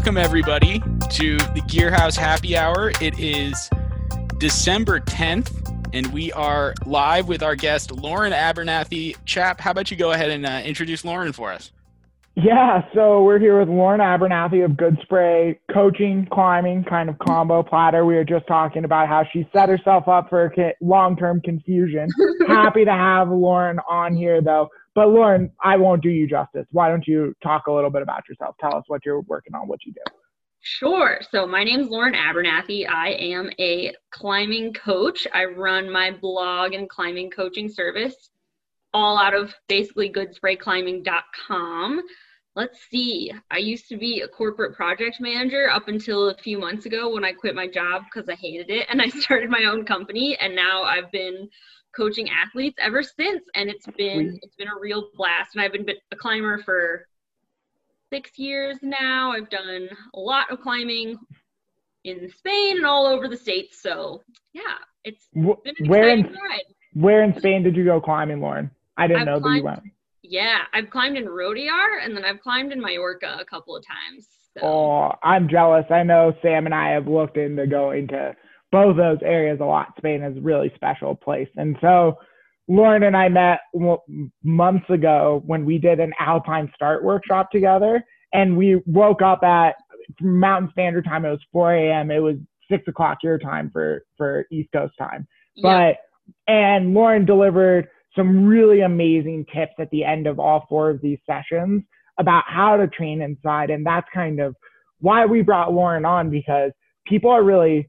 Welcome everybody to the Gear House Happy Hour. It is December 10th and we are live with our guest Lauren Abernathy. Chap, how about you go ahead and introduce Lauren for us? Yeah, so we're here with Lauren Abernathy of Good Spray Coaching, Climbing, kind of combo platter. We were just talking about how she set herself up for long-term confusion. Happy to have Lauren on here though. But Lauren, I won't do you justice. Why don't you talk a little bit about yourself? Tell us what you're working on, what you do. Sure. So my name is Lauren Abernathy. I am a climbing coach. I run my blog and climbing coaching service all out of basically goodsprayclimbing.com. Let's see. I used to be a corporate project manager up until a few months ago when I quit my job because I hated it and I started my own company, and now I've been coaching athletes ever since, and it's been a real blast. And I've been a climber for 6 years now. I've done a lot of climbing in Spain and all over the states. So yeah, it's been an exciting ride. Where in Spain did you go climbing, Lauren? I didn't know that you went. Yeah, I've climbed in Rodiyar and then I've climbed in Mallorca a couple of times. So. Oh, I'm jealous. I know Sam and I have looked into going to both those areas a lot. Spain is a really special place. And so Lauren and I met months ago when we did an Alpine Start workshop together. And we woke up at Mountain Standard Time. It was 4 a.m. It was 6 o'clock your time for East Coast time. Yeah. And Lauren delivered some really amazing tips at the end of all four of these sessions about how to train inside. And that's kind of why we brought Lauren on, because people are really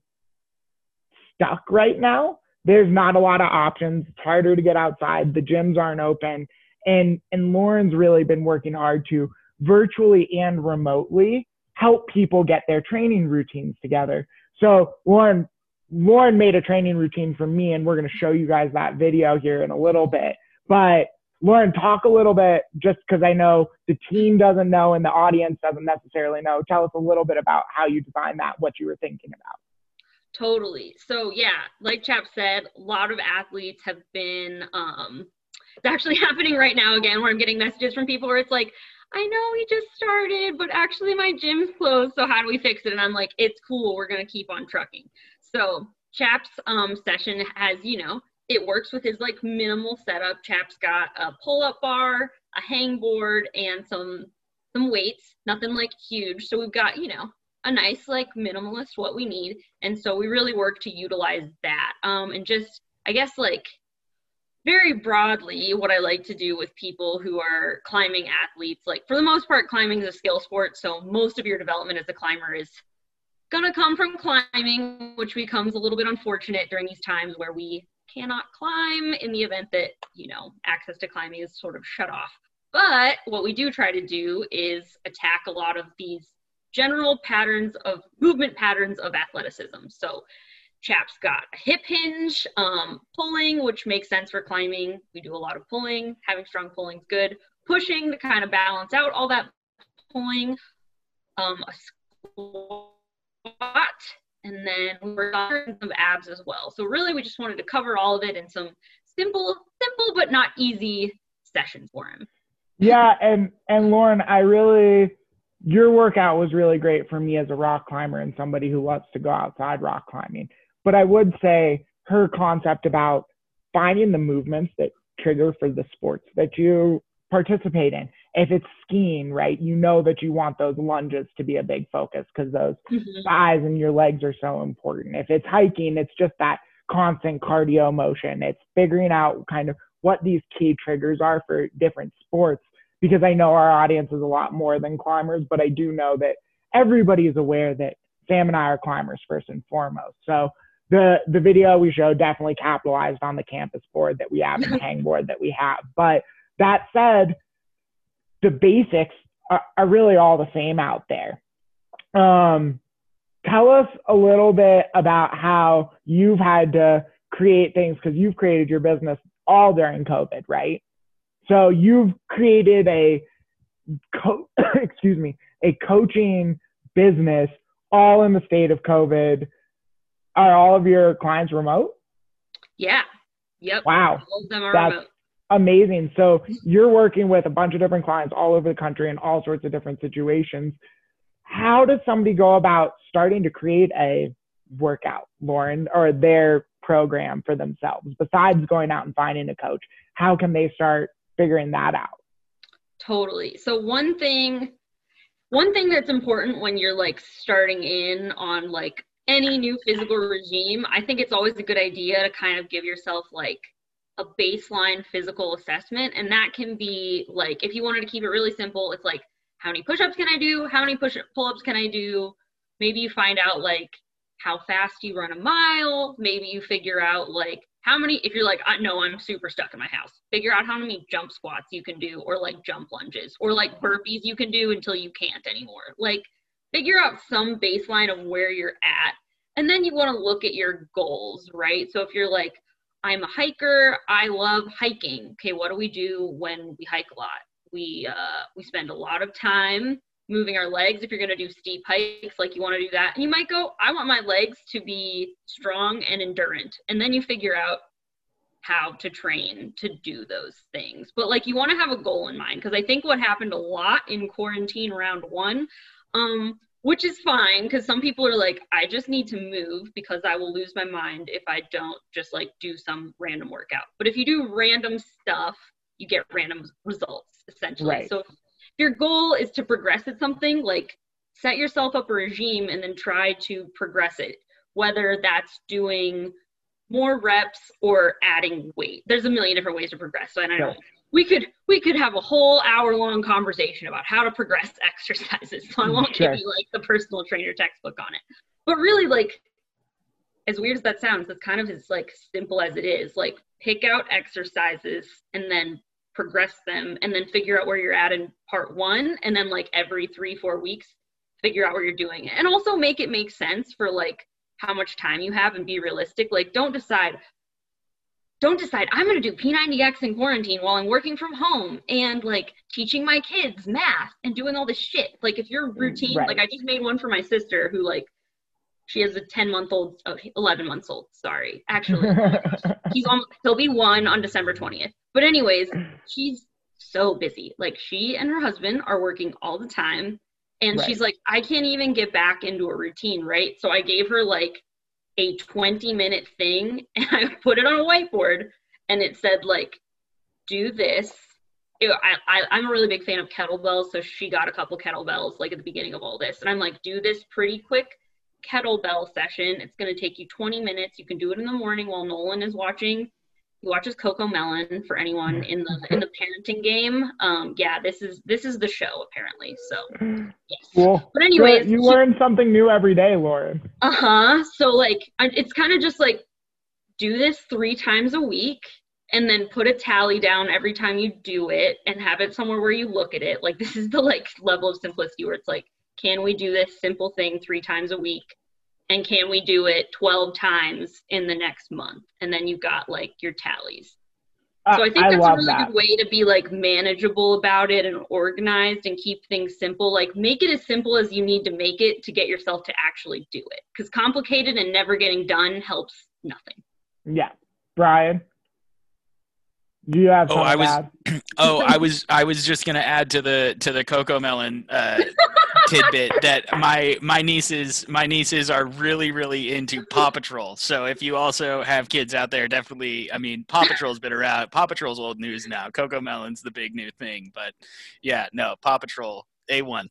stuck right now. There's not a lot of options. It's harder to get outside. The gyms aren't open. And Lauren's really been working hard to virtually and remotely help people get their training routines together. So Lauren made a training routine for me, and we're going to show you guys that video here in a little bit. But Lauren, talk a little bit, just because I know the team doesn't know and the audience doesn't necessarily know. Tell us a little bit about how you designed that, what you were thinking about. Totally. So yeah, like Chap said, a lot of athletes have been, it's actually happening right now again, where I'm getting messages from people where it's like, I know we just started, but actually my gym's closed. So how do we fix it? And I'm like, it's cool. We're going to keep on trucking. So Chap's session has, it works with his like minimal setup. Chap's got a pull-up bar, a hang board, and some weights, nothing like huge. So we've got, a nice like minimalist what we need, and so we really work to utilize that and just I guess like very broadly what I like to do with people who are climbing athletes, like for the most part climbing is a skill sport, so most of your development as a climber is gonna come from climbing, which becomes a little bit unfortunate during these times where we cannot climb in the event that access to climbing is sort of shut off. But what we do try to do is attack a lot of these general patterns of movement, patterns of athleticism. So Chap's got a hip hinge, pulling, which makes sense for climbing. We do a lot of pulling. Having strong pulling is good. Pushing to kind of balance out all that pulling. A squat, and then we're doing some abs as well. So really we just wanted to cover all of it in some simple but not easy sessions for him. Yeah, and Lauren, your workout was really great for me as a rock climber and somebody who loves to go outside rock climbing. But I would say her concept about finding the movements that trigger for the sports that you participate in. If it's skiing, right, that you want those lunges to be a big focus because those thighs and your legs are so important. If it's hiking, it's just that constant cardio motion. It's figuring out kind of what these key triggers are for different sports. Because I know our audience is a lot more than climbers, but I do know that everybody is aware that Sam and I are climbers first and foremost. So the video we showed definitely capitalized on the campus board that we have and the hang board that we have. But that said, the basics are really all the same out there. Tell us a little bit about how you've had to create things, because you've created your business all during COVID, right? So you've created a coaching business all in the state of COVID. Are all of your clients remote? Yeah. Yep. Wow. All of them are remote. Amazing. So you're working with a bunch of different clients all over the country in all sorts of different situations. how does somebody go about starting to create a workout, Lauren, or their program for themselves? Besides going out and finding a coach, how can they start figuring that out? Totally. So one thing that's important when you're like starting in on like any new physical regime, I think it's always a good idea to kind of give yourself like a baseline physical assessment. And that can be like, if you wanted to keep it really simple, it's like, how many push-ups can I do? How many pull-ups can I do? Maybe you find out like how fast you run a mile. Maybe you figure out like how many, if you're like, no, I'm super stuck in my house, figure out how many jump squats you can do, or like jump lunges, or like burpees you can do until you can't anymore. Like figure out some baseline of where you're at. And then you want to look at your goals, right? So if you're like, I'm a hiker, I love hiking. Okay, what do we do when we hike a lot? We spend a lot of time moving our legs. If you're going to do steep hikes, like you want to do that. And you might go, I want my legs to be strong and endurant. And then you figure out how to train to do those things. But like you want to have a goal in mind, because I think what happened a lot in quarantine round one, which is fine, because some people are like, I just need to move because I will lose my mind if I don't just like do some random workout. But if you do random stuff, you get random results essentially. Right. So if your goal is to progress at something, like set yourself up a regime and then try to progress it, whether that's doing more reps or adding weight. There's a million different ways to progress. So I don't know. We could have a whole hour-long conversation about how to progress exercises. So I won't give you like the personal trainer textbook on it. But really, like, as weird as that sounds, it's kind of as like simple as it is. Like pick out exercises and then progress them, and then figure out where you're at in part one, and then like every 3-4 weeks figure out what you're doing. And also make it make sense for like how much time you have and be realistic. Like don't decide I'm going to do P90X in quarantine while I'm working from home and like teaching my kids math and doing all this shit. Like if your routine, right. Like I just made one for my sister who like, she has a 11 months old. Sorry. Actually, he'll be 1 on December 20th. But anyways, she's so busy. Like she and her husband are working all the time. And right. She's like, I can't even get back into a routine. Right. So I gave her like a 20-minute thing, and I put it on a whiteboard, and it said like, do this. I'm a really big fan of kettlebells. So she got a couple kettlebells like at the beginning of all this. And I'm like, do this pretty quick kettlebell session. It's going to take you 20 minutes. You can do it in the morning while Nolan is watching. He watches CoComelon, for anyone in the parenting game. Yeah, this is the show apparently. So yes. Well, but anyways, you learn something new every day, Lauren. So like, it's kind of just like, do this 3 times a week and then put a tally down every time you do it and have it somewhere where you look at it. Like this is the like level of simplicity where it's like, can we do this simple thing 3 times a week? And can we do it 12 times in the next month? And then you've got like your tallies. So I think that's a really good way to be like manageable about it and organized and keep things simple. Like make it as simple as you need to make it to get yourself to actually do it. Because complicated and never getting done helps nothing. Yeah. Brian? Do you have something I was just going to add to the CoComelon tidbit that my nieces are really, really into Paw Patrol. So if you also have kids out there, definitely, I mean, Paw Patrol's been around. Paw Patrol's old news now. CoComelon's the big new thing. But yeah, no, Paw Patrol, A1.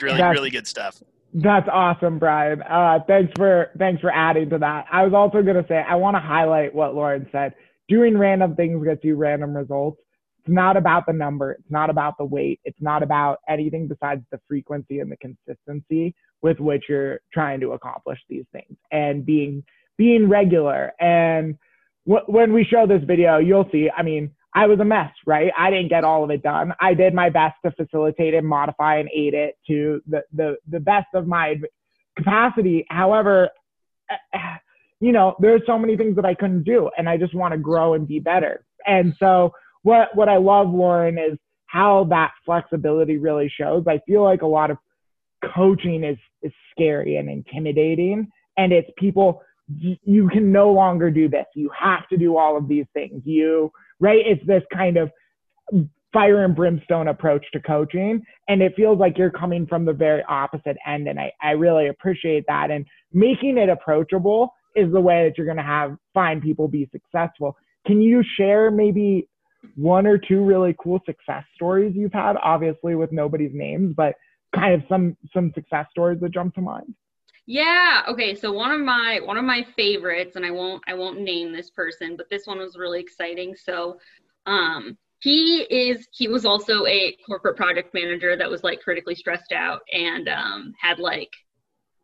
Really good stuff. That's awesome, Brian. Thanks for adding to that. I was also going to say, I want to highlight what Lauren said. Doing random things gets you random results. It's not about the number. It's not about the weight. It's not about anything besides the frequency and the consistency with which you're trying to accomplish these things and being regular. And when we show this video, you'll see, I mean, I was a mess, right? I didn't get all of it done. I did my best to facilitate and modify and aid it to the best of my capacity. However, you know, there's so many things that I couldn't do, and I just want to grow and be better. And so what I love, Lauren, is how that flexibility really shows. I feel like a lot of coaching is scary and intimidating, and it's people, you can no longer do this. You have to do all of these things. It's this kind of fire and brimstone approach to coaching. And it feels like you're coming from the very opposite end. And I really appreciate that. And making it approachable is the way that you're going to find people be successful. Can you share maybe one or two really cool success stories you've had, obviously with nobody's names, but kind of some success stories that jump to mind? Yeah. Okay. So one of my favorites, and I won't name this person, but this one was really exciting. So, he was also a corporate project manager that was like critically stressed out and, had like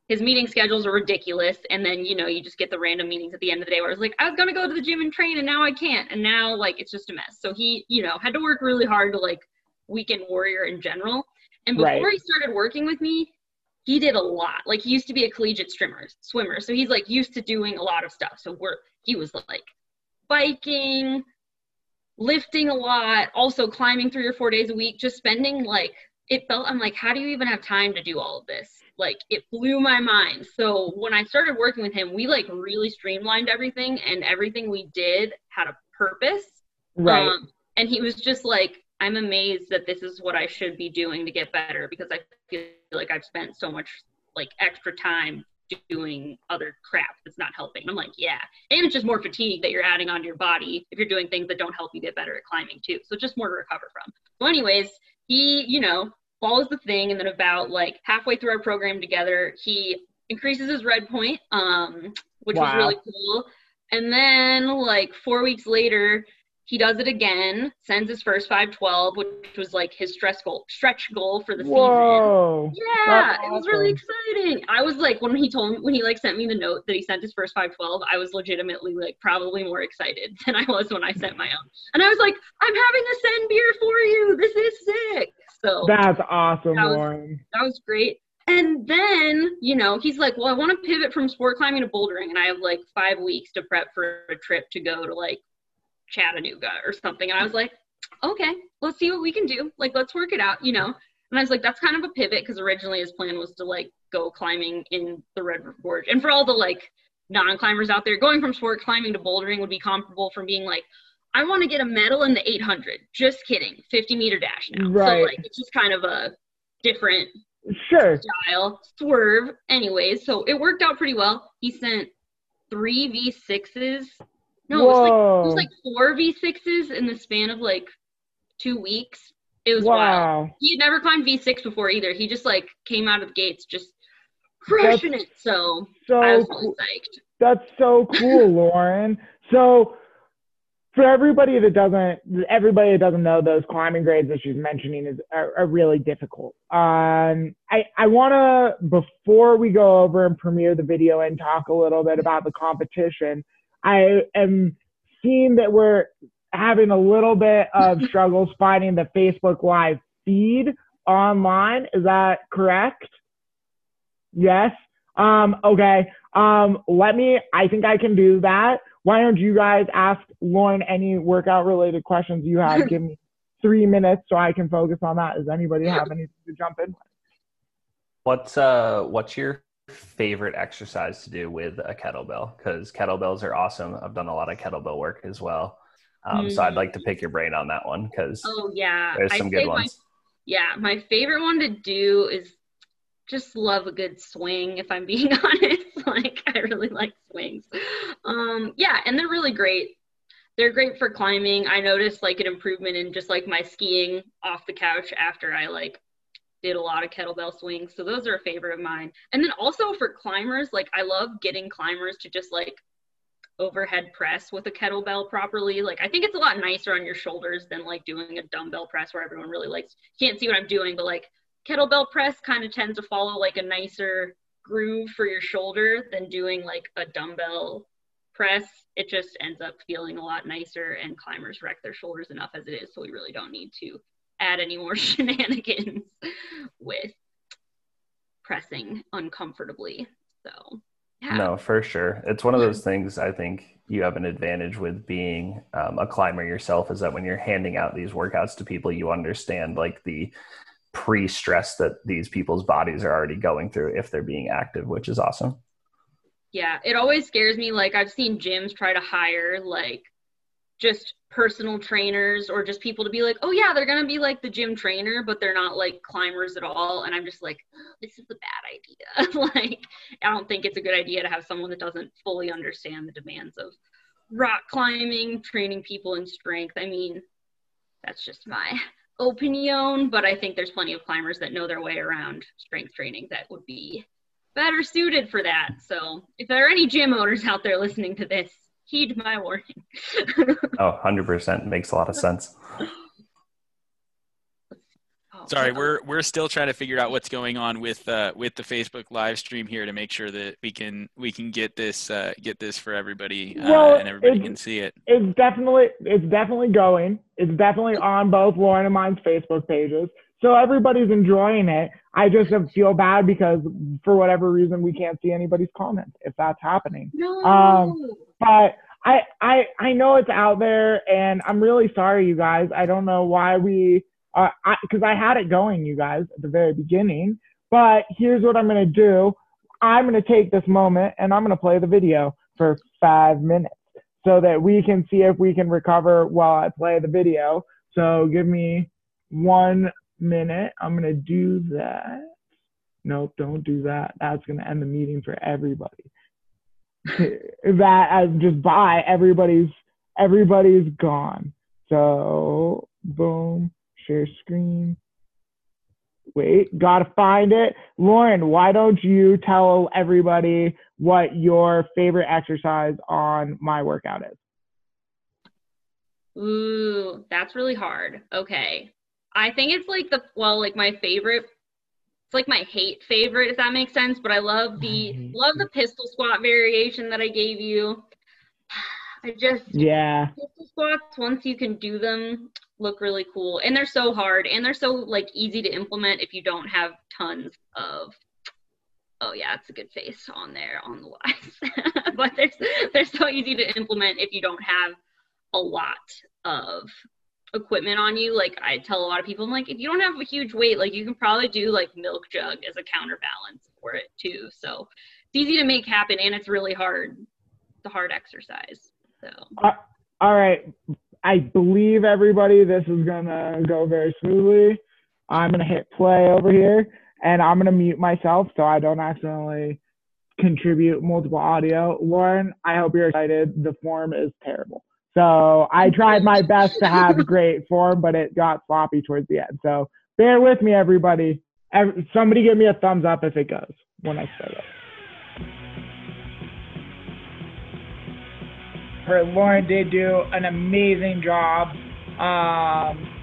his meeting schedules are ridiculous. And then, you know, you just get the random meetings at the end of the day where it's like, I was going to go to the gym and train and now I can't. And now like, it's just a mess. So he, you know, had to work really hard to like weekend warrior in general. And before He started working with me, he did a lot. Like he used to be a collegiate swimmer. So he's like used to doing a lot of stuff. So he was like biking, lifting a lot, also climbing 3 or 4 days a week, just spending like, I'm like, how do you even have time to do all of this? Like it blew my mind. So when I started working with him, we like really streamlined everything and everything we did had a purpose. Right. And he was just like, I'm amazed that this is what I should be doing to get better because I feel like I've spent so much like extra time doing other crap that's not helping. I'm like, yeah. And it's just more fatigue that you're adding onto your body if you're doing things that don't help you get better at climbing too. So just more to recover from. So anyways, he, you know, follows the thing. And then about like halfway through our program together, he increases his red point, which was really cool. And then like 4 weeks later, he does it again, sends his first 512, which was like his stretch goal for the season. Yeah, it was really exciting. I was like, when he sent me the note that he sent his first 512, I was legitimately like probably more excited than I was when I sent my own. And I was like, I'm having a send beer for you. This is sick. So that's awesome, Lauren. That was great. And then, you know, he's like, well, I want to pivot from sport climbing to bouldering. And I have like 5 weeks to prep for a trip to go to like Chattanooga or something. And I was like, okay, let's see what we can do. Like, let's work it out, you know? And I was like, that's kind of a pivot because originally his plan was to like go climbing in the Red River Gorge. And for all the like non-climbers out there, going from sport climbing to bouldering would be comparable from being like, I want to get a medal in the 800. Just kidding. 50-meter dash now. Right. So like, it's just kind of a different style swerve. Anyways, so it worked out pretty well. He sent 3 V6s. No, it was like 4 V6s in the span of like 2 weeks. It was wild. He had never climbed V6 before either. He just like came out of the gates just crushing it. So I was really psyched. That's so cool, Lauren. So for everybody that doesn't know, those climbing grades that she's mentioning are really difficult. I want to, before we go over and premiere the video and talk a little bit about the competition, I am seeing that we're having a little bit of struggles finding the Facebook Live feed online. Is that correct? Yes. Okay. I think I can do that. Why don't you guys ask Lauren any workout related questions you have? Give me 3 minutes so I can focus on that. Does anybody have anything to jump in with? What's your favorite exercise to do with a kettlebell, because kettlebells are awesome. I've done a lot of kettlebell work as well. So I'd like to pick your brain on that one because there's some good ones. My favorite one to do is just love a good swing, if I'm being honest. Like I really like swings. And they're really great. They're great for climbing. I noticed like an improvement in just like my skiing off the couch after I like did a lot of kettlebell swings. So those are a favorite of mine. And then also for climbers, like I love getting climbers to just like overhead press with a kettlebell properly. Like I think it's a lot nicer on your shoulders than like doing a dumbbell press where everyone really likes, can't see what I'm doing, but like kettlebell press kind of tends to follow like a nicer groove for your shoulder than doing like a dumbbell press. It just ends up feeling a lot nicer, and climbers wreck their shoulders enough as it is. So we really don't need to add any more shenanigans with pressing uncomfortably. So yeah. No, for sure. It's one of those things I think you have an advantage with being a climber yourself, is that when you're handing out these workouts to people, you understand like the pre-stress that these people's bodies are already going through if they're being active, which is awesome. Yeah. It always scares me. Like I've seen gyms try to hire like just personal trainers or just people to be like, oh yeah, they're gonna be like the gym trainer, but they're not like climbers at all. And I'm just like, oh, this is a bad idea. Like, I don't think it's a good idea to have someone that doesn't fully understand the demands of rock climbing, training people in strength. I mean, that's just my opinion, but I think there's plenty of climbers that know their way around strength training that would be better suited for that. So if there are any gym owners out there listening to this, heed my warning. Oh, 100% makes a lot of sense. Sorry, we're still trying to figure out what's going on with the Facebook live stream here to make sure that we can get this for everybody, well, and everybody can see it. It's definitely on both Lauren and mine's Facebook pages. So everybody's enjoying it. I just feel bad because for whatever reason we can't see anybody's comments if that's happening. No. But I know it's out there, and I'm really sorry, you guys. I don't know why we because I had it going, you guys, at the very beginning. But here's what I'm gonna do. I'm gonna take this moment and I'm gonna play the video for 5 minutes so that we can see if we can recover while I play the video. So give me 1 minute. I'm gonna do that. Nope, don't do that. That's gonna end the meeting for everybody. That as just by everybody's gone. So boom, share screen. Wait, gotta find it. Lauren, why don't you tell everybody what your favorite exercise on my workout is? Ooh, that's really hard. Okay. I think it's like my favorite, it's like my hate favorite, if that makes sense, but I love the pistol squat variation that I gave you. I just, yeah. Pistol squats, once you can do them, look really cool. And they're so hard and they're so like easy to implement if you don't have tons of, oh yeah, it's a good face on there on the live. But they're so easy to implement if you don't have a lot of equipment on you. Like I tell a lot of people, I'm like, if you don't have a huge weight, like you can probably do like milk jug as a counterbalance for it too. So it's easy to make happen and it's really hard. It's a hard exercise. So all right, I believe everybody, this is gonna go very smoothly. I'm gonna hit play over here and I'm gonna mute myself so I don't accidentally contribute multiple audio. Lauren, I hope you're excited. The form is terrible. So I tried my best to have great form, but it got sloppy towards the end. So bear with me, everybody. Somebody give me a thumbs up if it goes when I start it. Her Lauren did do an amazing job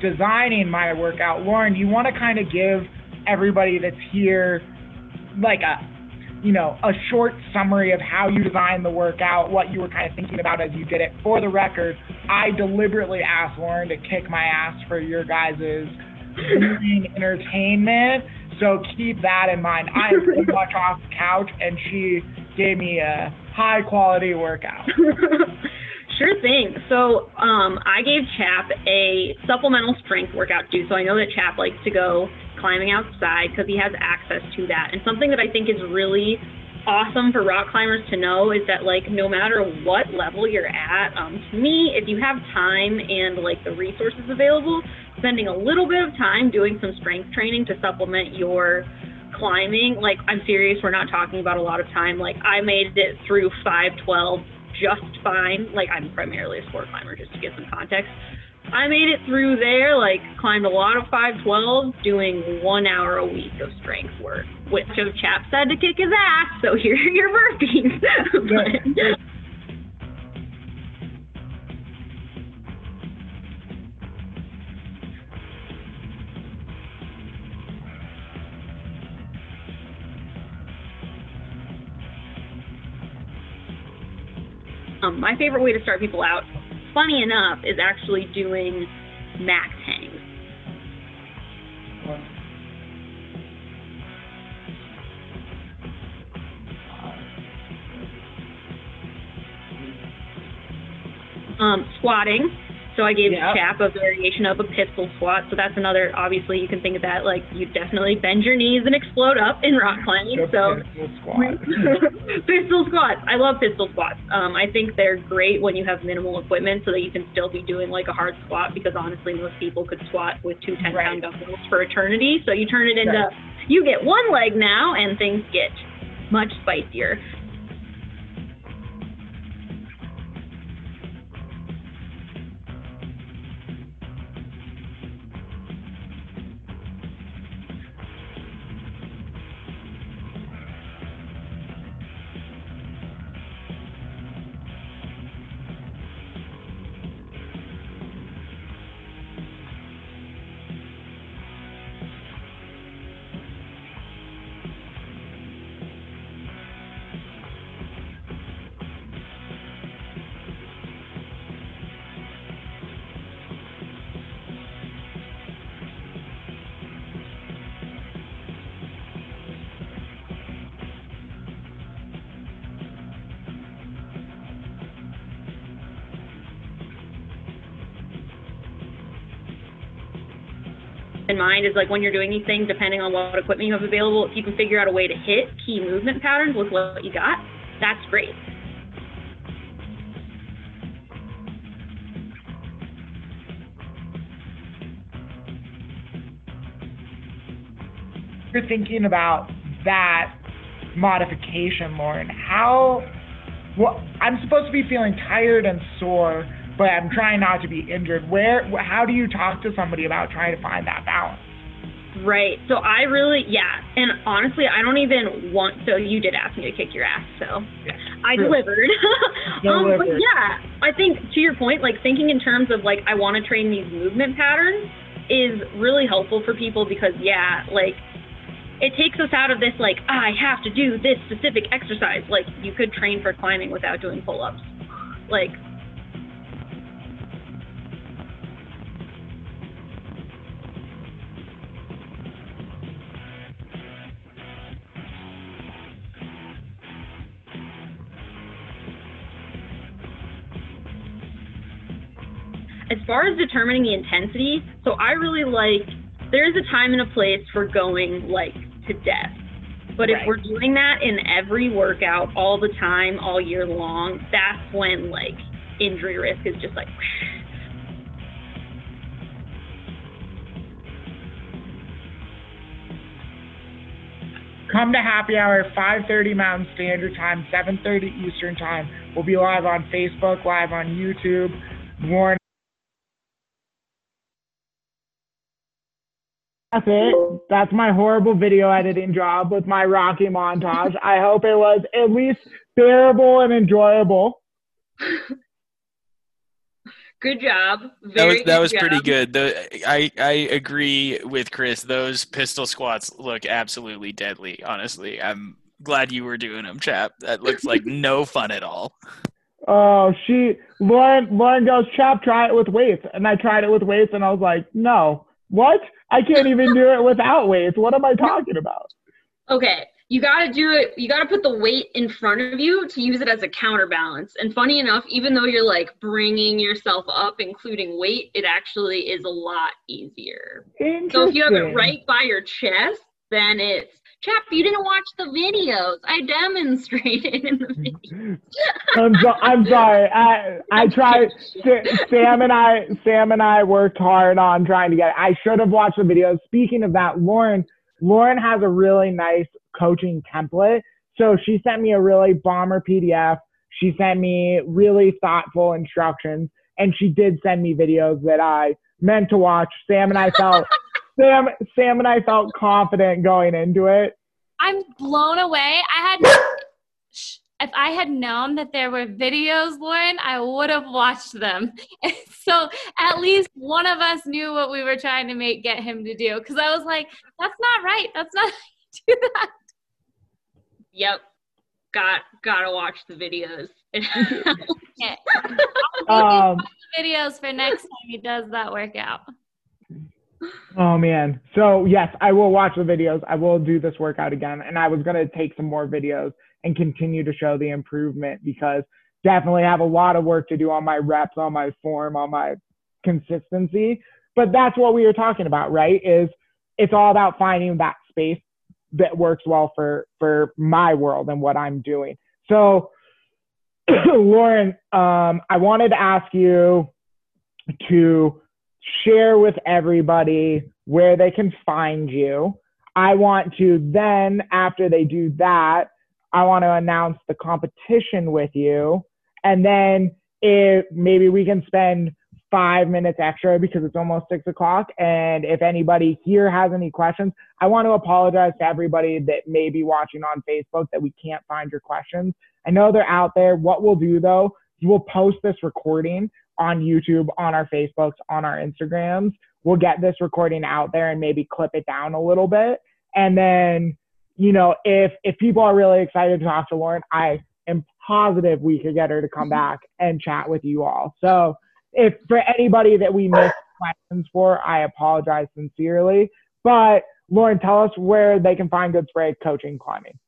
designing my workout. Lauren, you want to kind of give everybody that's here like a short summary of how you designed the workout, what you were kind of thinking about as you did it. For the record, I deliberately asked Lauren to kick my ass for your guys' entertainment, so keep that in mind. I am pretty much off the couch, and she gave me a high-quality workout. Sure thing. So I gave Chap a supplemental strength workout too, so I know that Chap likes to go climbing outside because he has access to that. And something that I think is really awesome for rock climbers to know is that, like, no matter what level you're at, to me, if you have time and like the resources available, spending a little bit of time doing some strength training to supplement your climbing. Like, I'm serious, we're not talking about a lot of time. Like, I made it through 512 just fine. Like, I'm primarily a sport climber, just to get some context. I made it through there, like climbed a lot of 512s, doing 1 hour a week of strength work, which of Chap said to kick his ass, so here are your burpees. But my favorite way to start people out, funny enough, is actually doing max hangs. Squatting. So I gave Chap a variation of a pit bull squat. So that's another, obviously, you can think of that, like, you definitely bend your knees and explode up in rock climbing. So pistol squats. I love pistol squats. I think they're great when you have minimal equipment so that you can still be doing like a hard squat, because honestly, most people could squat with 2 10-pound dumbbells for eternity. So you turn it into, you get one leg now and things get much spicier. In mind is like when you're doing these things, depending on what equipment you have available, if you can figure out a way to hit key movement patterns with what you got, that's great. You're thinking about that modification, Lauren. Well, I'm supposed to be feeling tired and sore, but I'm trying not to be injured. How do you talk to somebody about trying to find that balance? Right, so I really, and honestly, I don't even want, so you did ask me to kick your ass, so I delivered. But yeah, I think to your point, like thinking in terms of like, I wanna train these movement patterns is really helpful for people, because like it takes us out of this like, I have to do this specific exercise. Like you could train for climbing without doing pull-ups. Like, as far as determining the intensity, so I really like, there's a time and a place for going like to death. But if we're doing that in every workout all the time, all year long, that's when like injury risk is just like, Come to happy hour, 5:30 Mountain Standard Time, 7:30 Eastern Time. We'll be live on Facebook, live on YouTube. Lauren. That's it. That's my horrible video editing job with my Rocky montage. I hope it was at least bearable and enjoyable. Good job. That was pretty good. I agree with Chris. Those pistol squats look absolutely deadly, honestly. I'm glad you were doing them, Chap. That looks like no fun at all. Oh, Lauren goes, Chap, try it with weights. And I tried it with weights and I was like, no. What? I can't even do it without weights. What am I talking about? Okay. You got to do it. You got to put the weight in front of you to use it as a counterbalance. And funny enough, even though you're like bringing yourself up, including weight, it actually is a lot easier. So if you have it right by your chest, then it's, Chap, you didn't watch the videos. I demonstrated in the video. I'm sorry. I tried. Sam and I worked hard on trying to get it. I should have watched the videos. Speaking of that, Lauren has a really nice coaching template. So she sent me a really bomber PDF. She sent me really thoughtful instructions, and she did send me videos that I meant to watch. Sam and I felt confident going into it. I'm blown away. If I had known that there were videos, Lauren, I would have watched them. So at least one of us knew what we were trying to get him to do. Because I was like, that's not right. That's not how you do that. Yep. Gotta watch the videos. I'll watch the videos for next time he does that workout. Oh man. So yes, I will watch the videos. I will do this workout again. And I was going to take some more videos and continue to show the improvement, because definitely have a lot of work to do on my reps, on my form, on my consistency. But that's what we were talking about, right? Is it's all about finding that space that works well for my world and what I'm doing. So Lauren, I wanted to ask you to share with everybody where they can find you. I want to then, after they do that, I want to announce the competition with you. And then maybe we can spend 5 minutes extra because it's almost 6 o'clock. And if anybody here has any questions, I want to apologize to everybody that may be watching on Facebook that we can't find your questions. I know they're out there. What we'll do though, is we'll post this recording on YouTube, on our Facebooks, on our Instagrams. We'll get this recording out there and maybe clip it down a little bit. And then, you know, if people are really excited to talk to Lauren, I am positive we could get her to come back and chat with you all. So if for anybody that we missed questions for, I apologize sincerely. But Lauren, tell us where they can find Good Spray Coaching Climbing.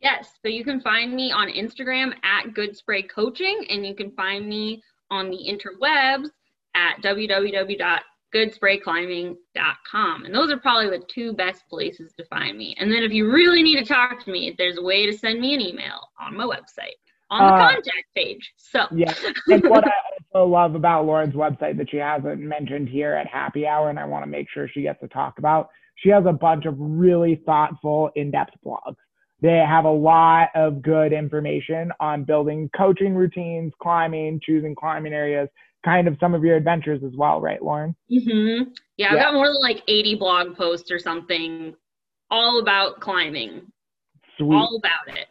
Yes, so you can find me on Instagram at Good Spray Coaching, and you can find me on the interwebs at www.goodsprayclimbing.com. And those are probably the two best places to find me. And then if you really need to talk to me, there's a way to send me an email on my website, on the contact page. So yeah, and what I also love about Lauren's website that she hasn't mentioned here at Happy Hour, and I want to make sure she gets to talk about, she has a bunch of really thoughtful, in-depth blogs. They have a lot of good information on building coaching routines, climbing, choosing climbing areas, kind of some of your adventures as well, right, Lauren? Mm-hmm. Yeah, I've got more than like 80 blog posts or something all about climbing. Sweet. All about it.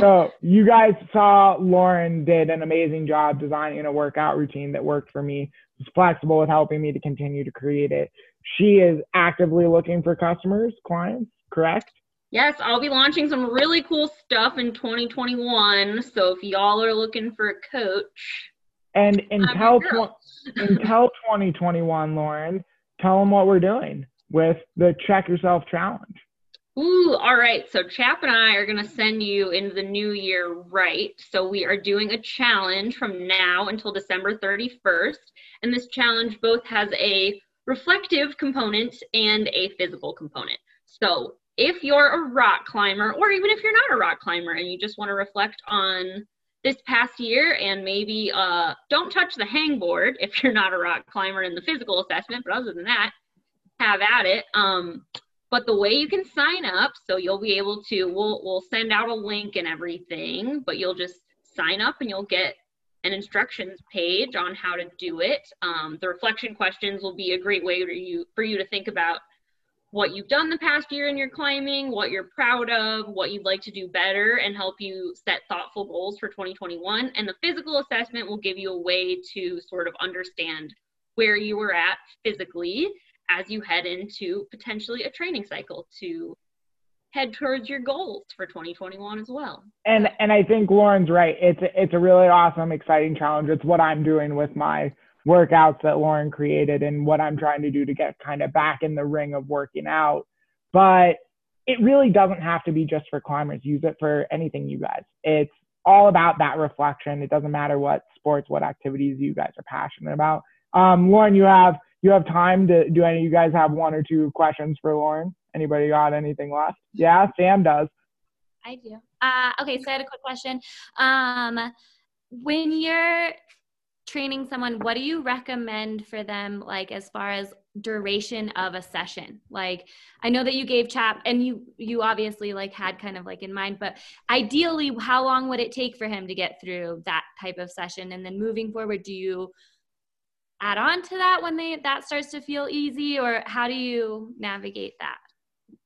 So you guys saw Lauren did an amazing job designing a workout routine that worked for me. It's flexible with helping me to continue to create it. She is actively looking for customers, clients, correct? Yes, I'll be launching some really cool stuff in 2021. So if y'all are looking for a coach. And until 2021, Lauren, tell them what we're doing with the Check Yourself Challenge. Ooh, all right. So Chap and I are going to send you into the new year, right? So we are doing a challenge from now until December 31st. And this challenge both has a reflective component and a physical component. So if you're a rock climber, or even if you're not a rock climber and you just want to reflect on this past year, and maybe don't touch the hangboard if you're not a rock climber in the physical assessment, but other than that, have at it. But the way you can sign up, so you'll be able to, we'll send out a link and everything, but you'll just sign up and you'll get an instructions page on how to do it. The reflection questions will be a great way for you to think about what you've done the past year in your climbing, what you're proud of, what you'd like to do better, and help you set thoughtful goals for 2021. And the physical assessment will give you a way to sort of understand where you were at physically as you head into potentially a training cycle to head towards your goals for 2021 as well. And I think Lauren's right. It's a really awesome, exciting challenge. It's what I'm doing with my workouts that Lauren created and what I'm trying to do to get kind of back in the ring of working out. But it really doesn't have to be just for climbers. Use it for anything, you guys. It's all about that reflection. It doesn't matter what sports, what activities you guys are passionate about. Lauren, you have time to do any of you guys have one or two questions for Lauren? Anybody got anything left? Yeah, Sam does. I do. Okay, so I had a quick question. When you're training someone, what do you recommend for them, like as far as duration of a session? Like, I know that you gave Chap and you obviously like had kind of like in mind, but ideally how long would it take for him to get through that type of session? And then moving forward, do you add on to that when that starts to feel easy, or how do you navigate that?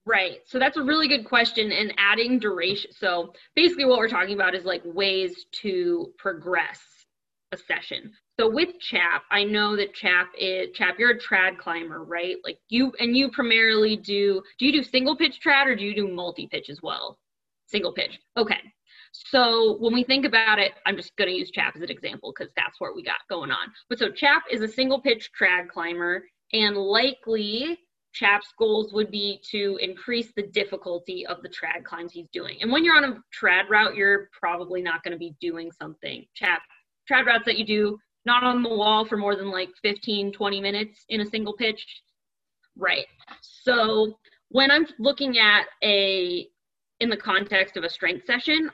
Right. So that's a really good question, and adding duration. So basically what we're talking about is like ways to progress a session. So with Chap, I know that Chap, you're a trad climber, right? Like you primarily do you do single pitch trad, or do you do multi pitch as well? Single pitch. Okay. So when we think about it, I'm just going to use Chap as an example because that's what we got going on. But so Chap is a single pitch trad climber, and likely Chap's goals would be to increase the difficulty of the trad climbs he's doing. And when you're on a trad route, you're probably not going to be doing something. Trad routes that you do not on the wall for more than like 15, 20 minutes in a single pitch. Right. So when I'm looking at in the context of a strength session,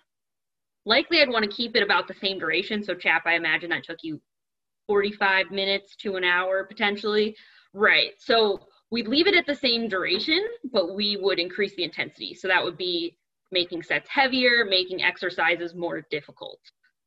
likely I'd want to keep it about the same duration. So chap, I imagine that took you 45 minutes to an hour potentially. Right. So we'd leave it at the same duration, but we would increase the intensity. So that would be making sets heavier, making exercises more difficult.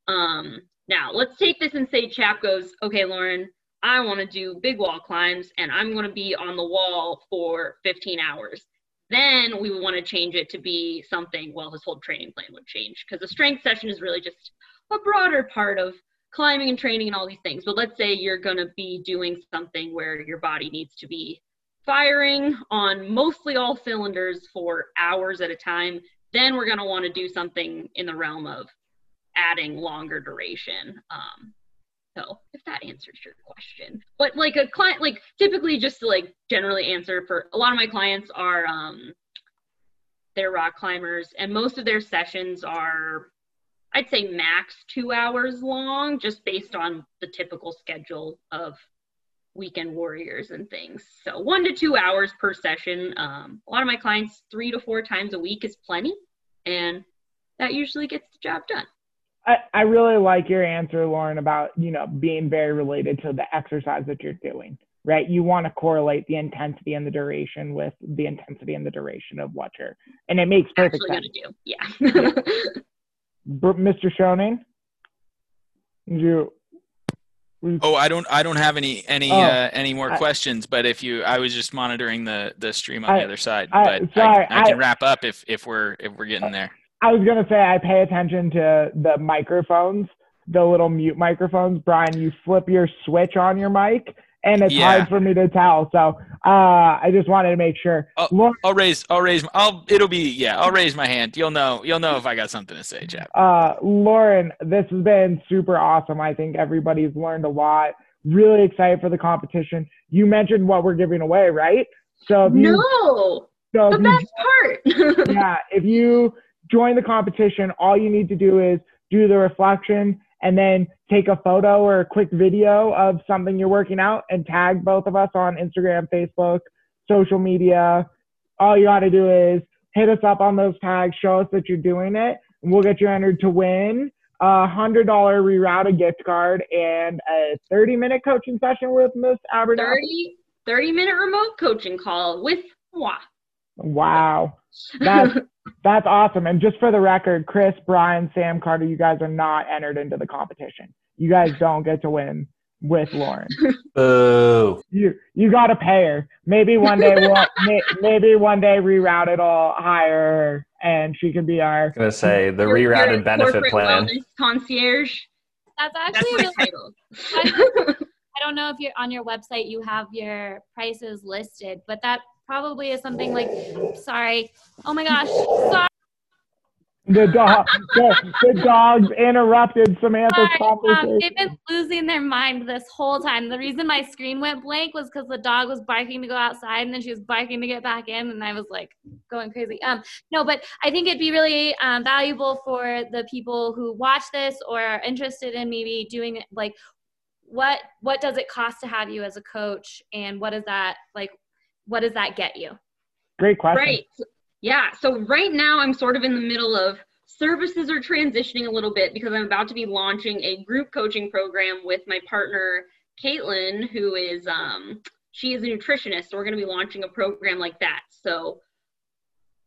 Now let's take this and say chap goes, okay, Lauren, I want to do big wall climbs and I'm going to be on the wall for 15 hours. Then we would want to change it to be something, well, his whole training plan would change because the strength session is really just a broader part of climbing and training and all these things. But let's say you're going to be doing something where your body needs to be firing on mostly all cylinders for hours at a time. Then we're going to want to do something in the realm of adding longer duration. So if that answers your question, but like a client, like typically just to like generally answer for a lot of my clients are, they're rock climbers and most of their sessions are, I'd say max 2 hours long, just based on the typical schedule of weekend warriors and things. So 1 to 2 hours per session. A lot of my clients 3 to 4 times a week is plenty. And that usually gets the job done. I really like your answer, Lauren, about, you know, being very related to the exercise that you're doing, right? You want to correlate the intensity and the duration with the intensity and the duration of what you're, and it makes perfect sense. Actually going to do, yeah. Mr. Schoening? Oh, I don't have any more questions, but if you, I was just monitoring the stream on the other side, but sorry, I can wrap up if we're getting there. I was going to say, I pay attention to the microphones, the little mute microphones. Brian, you flip your switch on your mic, and it's hard for me to tell. So I just wanted to make sure. I'll raise my hand. You'll know if I got something to say, Jeff. Lauren, this has been super awesome. I think everybody's learned a lot. Really excited for the competition. You mentioned what we're giving away, right? So the best part. Yeah, if you join the competition, all you need to do is do the reflection and then take a photo or a quick video of something you're working out and tag both of us on Instagram, Facebook, social media. All you got to do is hit us up on those tags, show us that you're doing it, and we'll get you entered to win a $100 Rerouted gift card and a 30-minute coaching session with Ms. Abernathy. 30-minute remote coaching call with moi. Wow. That's awesome. And just for the record, Chris, Brian, Sam, Carter, you guys are not entered into the competition. You guys don't get to win with Lauren. Oh. You got to pay her. Maybe one day Rerouted will hire her and she can be our, I'm going to say the Rerouted benefit plan. Concierge. That's actually a title. I don't know if you're on your website you have your prices listed, but that probably is something like, sorry, oh my gosh, sorry. The dogs interrupted Samantha's conversation. They've been losing their mind this whole time. The reason my screen went blank was because the dog was barking to go outside and then she was barking to get back in and I was like going crazy. No, but I think it'd be really valuable for the people who watch this or are interested in maybe doing like, what does it cost to have you as a coach and what is that like? What does that get you? Great question. Right. Yeah. So right now I'm sort of in the middle of services are transitioning a little bit because I'm about to be launching a group coaching program with my partner, Caitlin, who is, she is a nutritionist. So we're going to be launching a program like that. So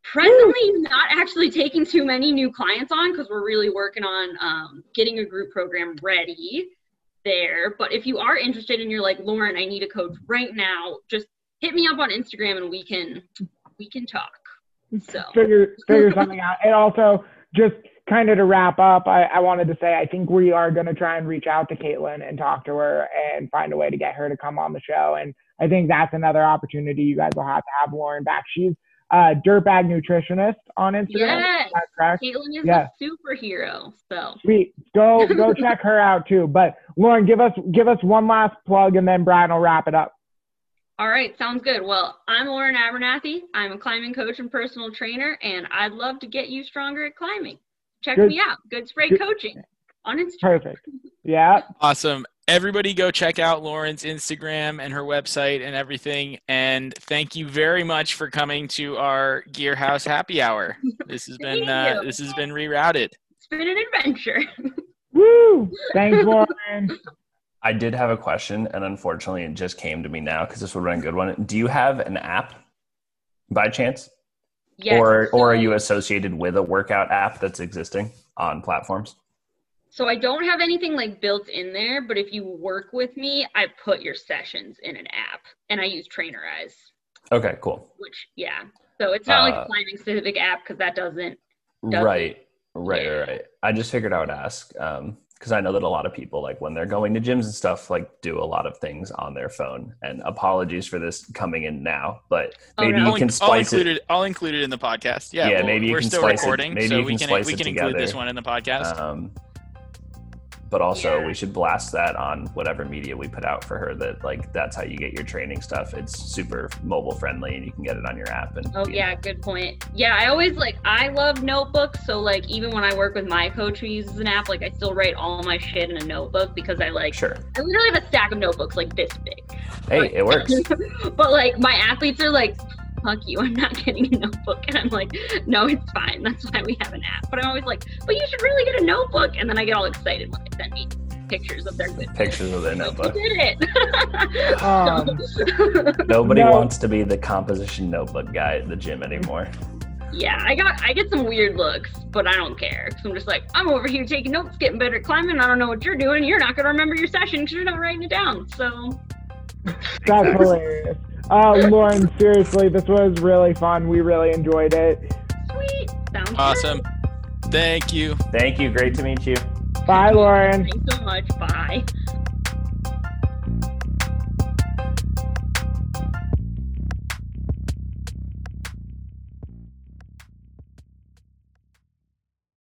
presently not actually taking too many new clients on because we're really working on getting a group program ready there. But if you are interested and you're like, Lauren, I need a coach right now, just hit me up on Instagram and we can talk. So figure something out. And also just kind of to wrap up, I wanted to say, I think we are going to try and reach out to Caitlin and talk to her and find a way to get her to come on the show. And I think that's another opportunity you guys will have to have Lauren back. She's a Dirtbag Nutritionist on Instagram. Yes. Is that correct? Caitlin is a superhero. So sweet. Go check her out too. But Lauren, give us one last plug and then Brian will wrap it up. All right, sounds good. Well, I'm Lauren Abernathy. I'm a climbing coach and personal trainer, and I'd love to get you stronger at climbing. Check me out, Good Spray Coaching on Instagram. Perfect. Yeah. Awesome. Everybody go check out Lauren's Instagram and her website and everything. And thank you very much for coming to our Gear House Happy Hour. This has been Rerouted. It's been an adventure. Woo! Thanks, Lauren. I did have a question, and unfortunately it just came to me now because this would have been a good one. Do you have an app by chance? Yes. Or are you associated with a workout app that's existing on platforms? So I don't have anything like built in there, but if you work with me, I put your sessions in an app and I use Trainerize. Okay, cool. Which, yeah. So it's not like a climbing specific app because that doesn't. Right. I just figured I would ask because I know that a lot of people, like when they're going to gyms and stuff, like do a lot of things on their phone, and apologies for this coming in now, but maybe you can splice it. I'll include it in the podcast. Yeah, maybe you can splice it. We're still recording, so we can include this one in the podcast. But also we should blast that on whatever media we put out for her, that like that's how you get your training stuff. It's super mobile friendly and you can get it on your app. And good point. Yeah, I always I love notebooks. So like even when I work with my coach who uses an app, like I still write all my shit in a notebook because I I literally have a stack of notebooks like this big. Hey, it works. But like my athletes are like, fuck you, I'm not getting a notebook. And I'm like, no, it's fine. That's why we have an app. But I'm always like, but you should really get a notebook. And then I get all excited when they send me pictures of their good pictures of their notebook. You did it. Nobody wants to be the composition notebook guy at the gym anymore. Yeah, I get some weird looks, but I don't care. Because I'm just like, I'm over here taking notes, getting better at climbing. I don't know what you're doing. You're not going to remember your session because you're not writing it down. So that's hilarious. Lauren, seriously, this was really fun. We really enjoyed it. Sweet. Sounds awesome. Good. Thank you. Great to meet you. Bye, Lauren. Thanks so much. Bye.